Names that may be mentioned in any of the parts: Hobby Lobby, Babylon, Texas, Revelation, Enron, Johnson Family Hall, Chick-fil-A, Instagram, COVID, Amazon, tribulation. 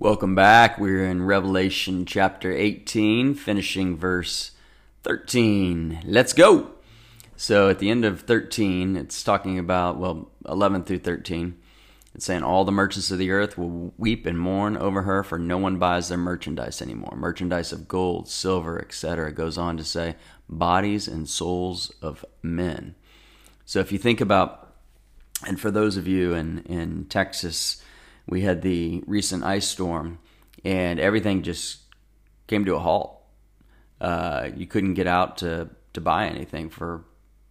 Welcome back. We're in Revelation chapter 18, finishing verse 13. Let's go. So at the end of 13, it's talking about, 11 through 13. It's saying all the merchants of the earth will weep and mourn over her, for no one buys their merchandise anymore. Merchandise of gold, silver, etc. Goes on to say bodies and souls of men. So if you think about, and for those of you in Texas, we had the recent ice storm, and everything just came to a halt. You couldn't get out to buy anything for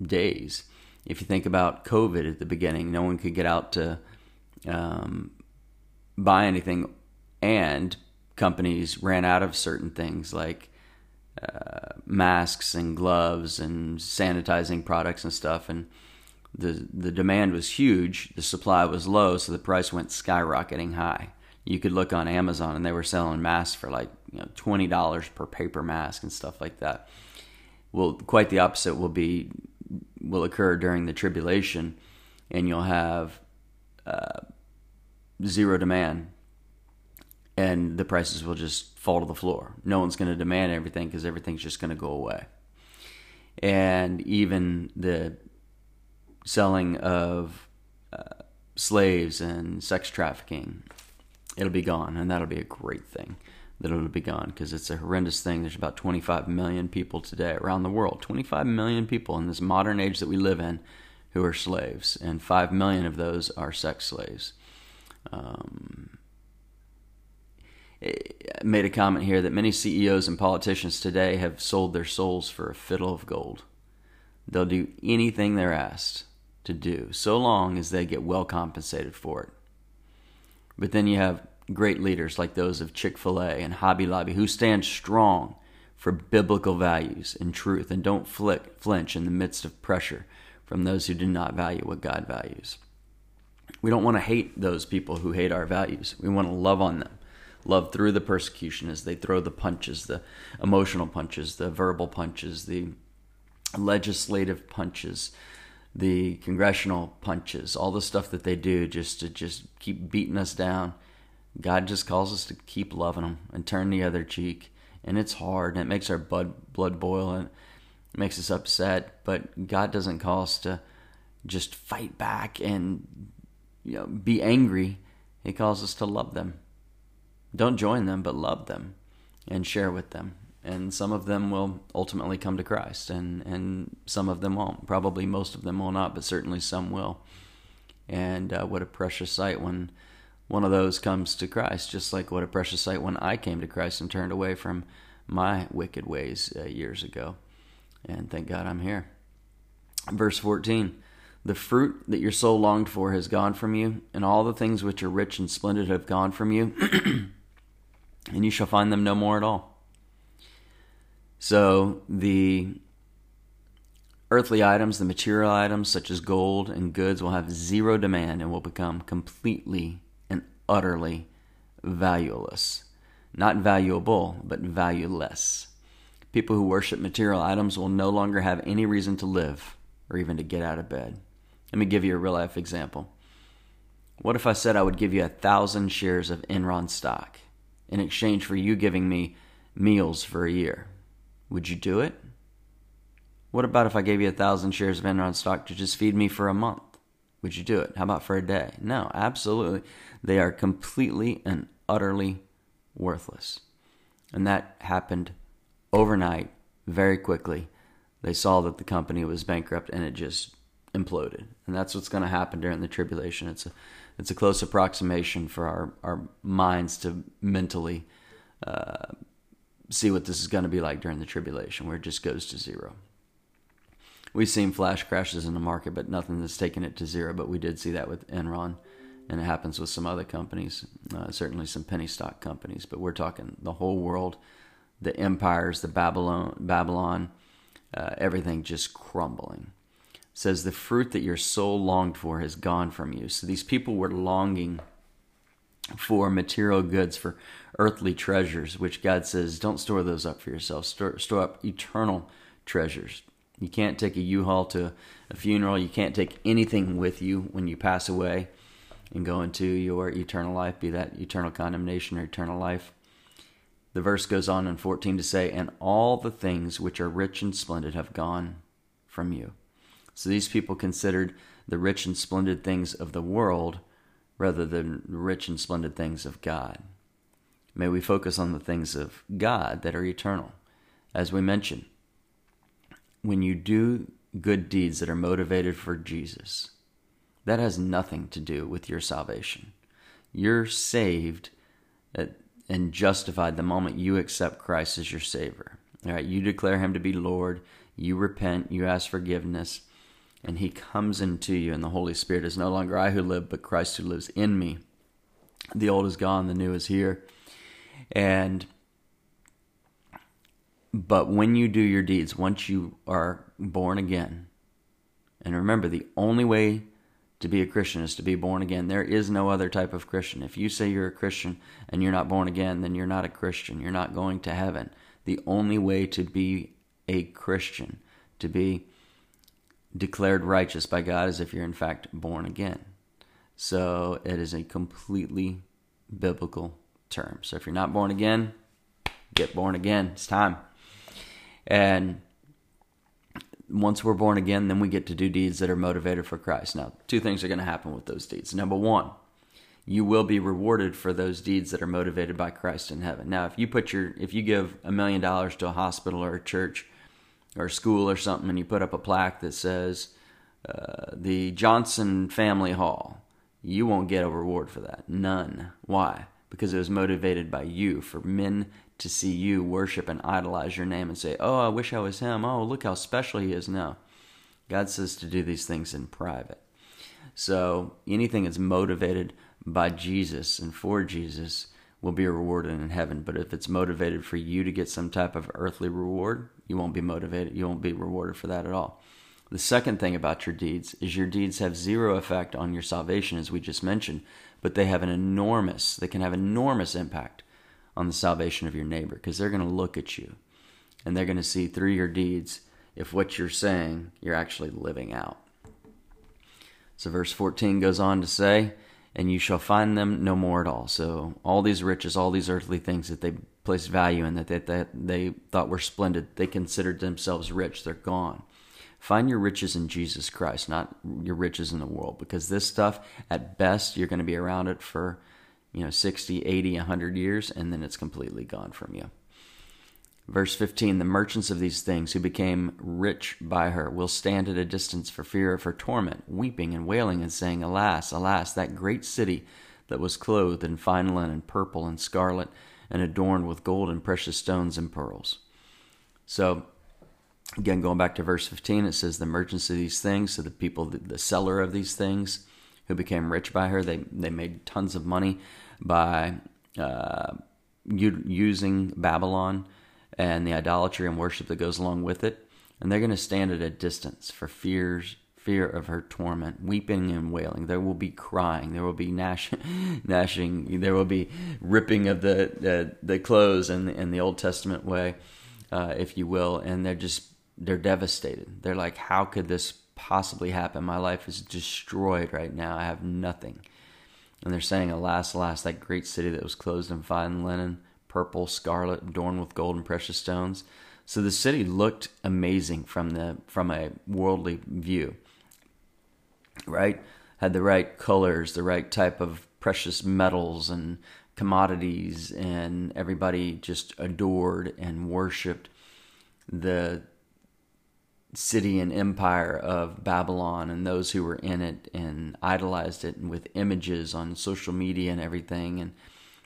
days. If you think about COVID at the beginning, no one could get out to buy anything, and companies ran out of certain things like masks and gloves and sanitizing products and stuff, and the demand was huge, the supply was low, so the price went skyrocketing high. You could look on Amazon, and they were selling masks for $20 per paper mask and stuff like that. Well, quite the opposite will occur during the tribulation, and you'll have zero demand, and the prices will just fall to the floor. No one's going to demand everything because everything's just going to go away. And even the selling of slaves and sex trafficking, it'll be gone, and that'll be a great thing that it'll be gone, because it's a horrendous thing. There's about 25 million people today around the world, 25 million people in this modern age that we live in who are slaves, and 5 million of those are sex slaves. I made a comment here that many CEOs and politicians today have sold their souls for a fiddle of gold. They'll do anything they're asked to do, so long as they get well compensated for it. But then you have great leaders like those of Chick-fil-A and Hobby Lobby who stand strong for biblical values and truth and don't flinch in the midst of pressure from those who do not value what God values. We don't want to hate those people who hate our values. We want to love on them. Love through the persecution as they throw the punches, the emotional punches, the verbal punches, the legislative punches, the congressional punches, all the stuff that they do just to keep beating us down. God just calls us to keep loving them and turn the other cheek. And it's hard, and it makes our blood boil, and it makes us upset, but God doesn't call us to just fight back and be angry. He calls us to love them. Don't join them, but love them and share with them. And some of them will ultimately come to Christ, and some of them won't. Probably most of them will not, but certainly some will. And what a precious sight when one of those comes to Christ, just like what a precious sight when I came to Christ and turned away from my wicked ways years ago. And thank God I'm here. Verse 14, the fruit that your soul longed for has gone from you, and all the things which are rich and splendid have gone from you, and you shall find them no more at all. So the earthly items, the material items such as gold and goods will have zero demand and will become completely and utterly valueless. Not valuable, but valueless. People who worship material items will no longer have any reason to live or even to get out of bed. Let me give you a real-life example. What if I said I would give you 1,000 shares of Enron stock in exchange for you giving me meals for a year? Would you do it? What about if I gave you 1,000 shares of Enron stock to just feed me for a month? Would you do it? How about for a day? No, absolutely. They are completely and utterly worthless. And that happened overnight, very quickly. They saw that the company was bankrupt, and it just imploded. And that's what's going to happen during the tribulation. It's a close approximation for our minds to mentally see what this is going to be like during the tribulation, where it just goes to zero. We've seen flash crashes in the market, but nothing that's taken it to zero. But we did see that with Enron, and it happens with some other companies, certainly some penny stock companies. But we're talking the whole world, the empires, the Babylon, everything just crumbling. It says the fruit that your soul longed for has gone from you. So these people were longing for material goods, for earthly treasures, which God says, don't store those up for yourself. Store up eternal treasures. You can't take a U-Haul to a funeral. You can't take anything with you when you pass away. and go into your eternal life, be that eternal condemnation or eternal life. The verse goes on in 14 to say, and all the things which are rich and splendid have gone from you. So these people considered the rich and splendid things of the world rather than the rich and splendid things of God. May we focus on the things of God that are eternal. As we mentioned, when you do good deeds that are motivated for Jesus, that has nothing to do with your salvation. You're saved and justified the moment you accept Christ as your Savior. All right, you declare Him to be Lord, you repent, you ask forgiveness, and He comes into you, and the Holy Spirit is no longer I who live, but Christ who lives in me. The old is gone, the new is here. But when you do your deeds, once you are born again, and remember, the only way to be a Christian is to be born again. There is no other type of Christian. If you say you're a Christian and you're not born again, then you're not a Christian. You're not going to heaven. The only way to be a Christian, to be declared righteous by God, is if you're in fact born again. So it is a completely biblical term. So if you're not born again, get born again. It's time. And once we're born again, then we get to do deeds that are motivated for Christ. Now, two things are going to happen with those deeds. Number one, you will be rewarded for those deeds that are motivated by Christ in heaven. Now, if you give $1 million to a hospital or a church or a school or something, and you put up a plaque that says the Johnson Family Hall, you won't get a reward for that. None. Why? Because it was motivated by you, for men to see you worship and idolize your name and say, oh, I wish I was him. Oh, look how special he is now. God says to do these things in private. So anything that's motivated by Jesus and for Jesus will be rewarded in heaven. But if it's motivated for you to get some type of earthly reward, you won't be motivated. You won't be rewarded for that at all. The second thing about your deeds is your deeds have zero effect on your salvation, as we just mentioned, but they can have enormous impact on the salvation of your neighbor, because they're going to look at you and they're going to see through your deeds if what you're saying you're actually living out. So verse 14 goes on to say, and you shall find them no more at all. So all these riches, all these earthly things that they placed value in, that they thought were splendid, they considered themselves rich, they're gone. Find your riches in Jesus Christ, not your riches in the world, because this stuff, at best, you're going to be around it for 60, 80, 100 years, and then it's completely gone from you. Verse 15, the merchants of these things who became rich by her will stand at a distance for fear of her torment, weeping and wailing and saying, alas, alas, that great city that was clothed in fine linen, purple and scarlet, and adorned with gold and precious stones and pearls. So, again, going back to verse 15, it says the merchants of these things, so the people, the seller of these things who became rich by her, they made tons of money by using Babylon and the idolatry and worship that goes along with it. And they're going to stand at a distance for fear of her torment, weeping and wailing. There will be crying. There will be gnashing. There will be ripping of the clothes in the Old Testament way, if you will. And they're devastated. They're like, how could this possibly happen? My life is destroyed right now. I have nothing. And they're saying, alas, alas, that great city that was clothed in fine linen, purple, scarlet, adorned with gold and precious stones. So the city looked amazing from a worldly view, right? Had the right colors, the right type of precious metals and commodities, and everybody just adored and worshipped the city and empire of Babylon and those who were in it, and idolized it with images on social media and everything, and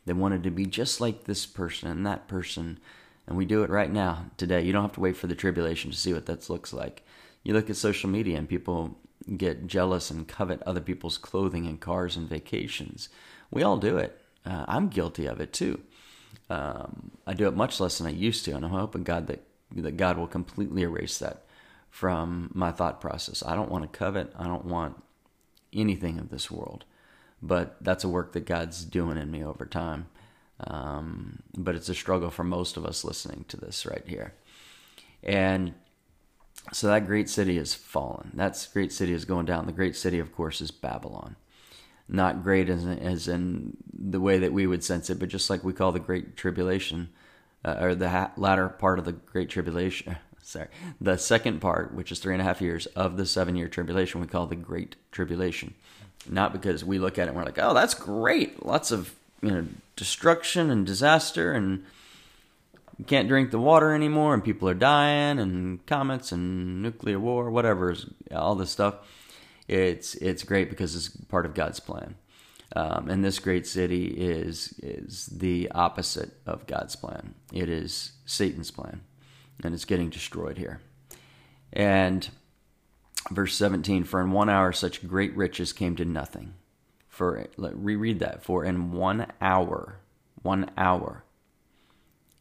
they wanted to be just like this person and that person. And we do it right now today. You don't have to wait for the tribulation to see what that looks like. You look at social media and people get jealous and covet other people's clothing and cars and vacations. We all do it. I'm guilty of it too. I do it much less than I used to, and I'm hoping God that God will completely erase that from my thought process. I don't want to covet. I don't want anything of this world. But that's a work that God's doing in me over time. But it's a struggle for most of us listening to this right here. And so that great city is fallen. That great city is going down. The great city, of course, is Babylon. not great as in the way that we would sense it, but just like we call the Great Tribulation, or the latter part of the Great Tribulation. Sorry, the second part, which is 3.5 years of the 7-year tribulation, we call the Great Tribulation. Not because we look at it and we're like, oh, that's great. Lots of destruction and disaster, and you can't drink the water anymore, and people are dying, and comets, and nuclear war, whatever, all this stuff. It's great because it's part of God's plan. And this great city is the opposite of God's plan. It is Satan's plan, and it's getting destroyed here. And verse 17, for in 1 hour such great riches came to nothing. Reread that. For in 1 hour, 1 hour.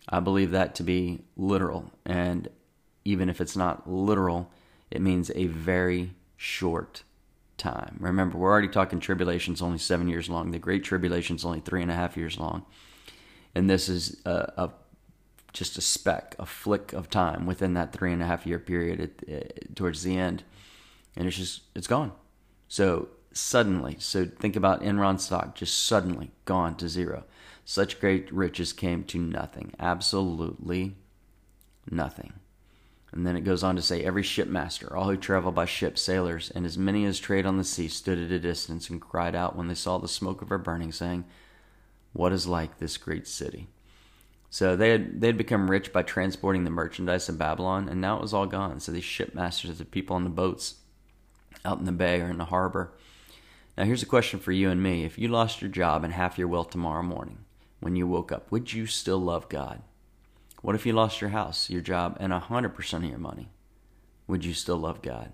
I believe that to be literal. And even if it's not literal, it means a very short time. Remember, we're already talking tribulation's only 7 years long. The Great Tribulation's only 3.5 years long. And this is just a speck, a flick of time within that 3.5 year period towards the end. And it's gone. So suddenly, so think about Enron stock, just suddenly gone to zero. Such great riches came to nothing, absolutely nothing. And then it goes on to say, every shipmaster, all who travel by ship, sailors, and as many as trade on the sea, stood at a distance and cried out when they saw the smoke of her burning, saying, what is like this great city? So they had become rich by transporting the merchandise in Babylon, and now it was all gone. So these shipmasters, the people on the boats out in the bay or in the harbor. Now here's a question for you and me. If you lost your job and half your wealth tomorrow morning when you woke up, would you still love God? What if you lost your house, your job, and 100% of your money? Would you still love God?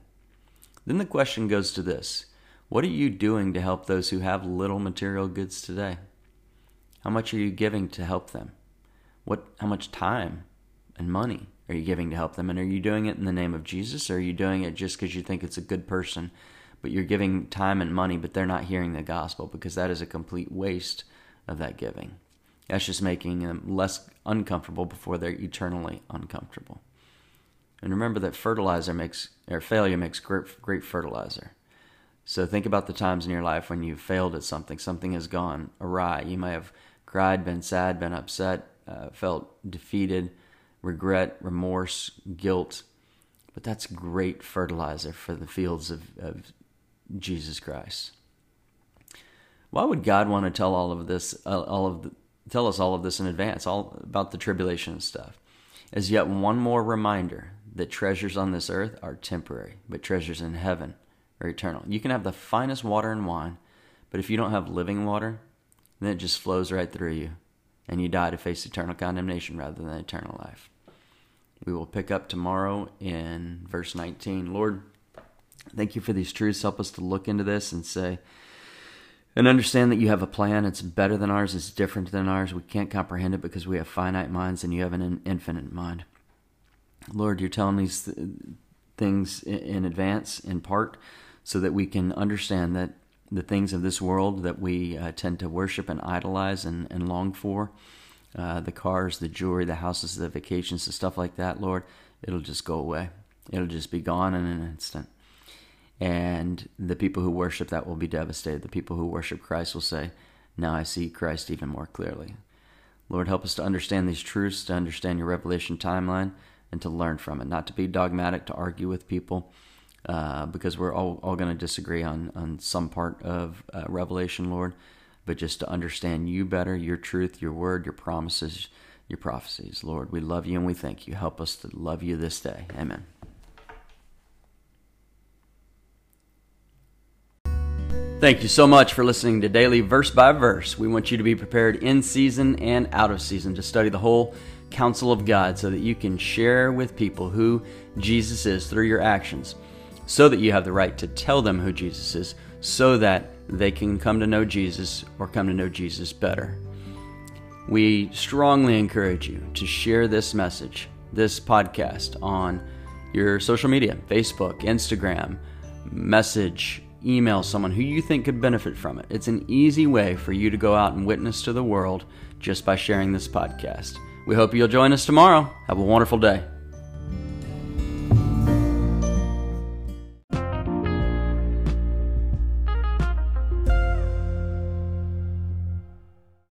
Then the question goes to this. What are you doing to help those who have little material goods today? How much are you giving to help them? How much time and money are you giving to help them? And are you doing it in the name of Jesus, or are you doing it just because you think it's a good person, but you're giving time and money, but they're not hearing the gospel, because that is a complete waste of that giving. That's just making them less uncomfortable before they're eternally uncomfortable. And remember that failure makes great fertilizer. So think about the times in your life when you've failed at something. Something has gone awry. You may have cried, been sad, been upset, felt defeated, regret, remorse, guilt. But that's great fertilizer for the fields of Jesus Christ. Why would God want to tell tell us all of this in advance, all about the tribulation and stuff? As yet one more reminder that treasures on this earth are temporary, but treasures in heaven are eternal. You can have the finest water and wine, but if you don't have living water, then it just flows right through you, and you die to face eternal condemnation rather than eternal life. We will pick up tomorrow in verse 19. Lord, thank you for these truths. Help us to look into this and say, and understand that you have a plan. It's better than ours. It's different than ours. We can't comprehend it because we have finite minds and you have an infinite mind. Lord, you're telling these things in advance, in part, so that we can understand that the things of this world that we tend to worship and idolize and long for, the cars, the jewelry, the houses, the vacations, the stuff like that, Lord, it'll just go away. It'll just be gone in an instant. And the people who worship that will be devastated. The people who worship Christ will say, now I see Christ even more clearly. Lord, help us to understand these truths, to understand your revelation timeline, and to learn from it. Not to be dogmatic, to argue with people, because we're all going to disagree on some part of Revelation, Lord, but just to understand you better, your truth, your word, your promises, your prophecies. Lord, we love you and we thank you. Help us to love you this day. Amen. Thank you so much for listening to Daily Verse by Verse. We want you to be prepared in season and out of season to study the whole counsel of God so that you can share with people who Jesus is through your actions, so that you have the right to tell them who Jesus is, so that they can come to know Jesus or come to know Jesus better. We strongly encourage you to share this message, this podcast, on your social media, Facebook, Instagram, message, email someone who you think could benefit from it. It's an easy way for you to go out and witness to the world just by sharing this podcast. We hope you'll join us tomorrow. Have a wonderful day.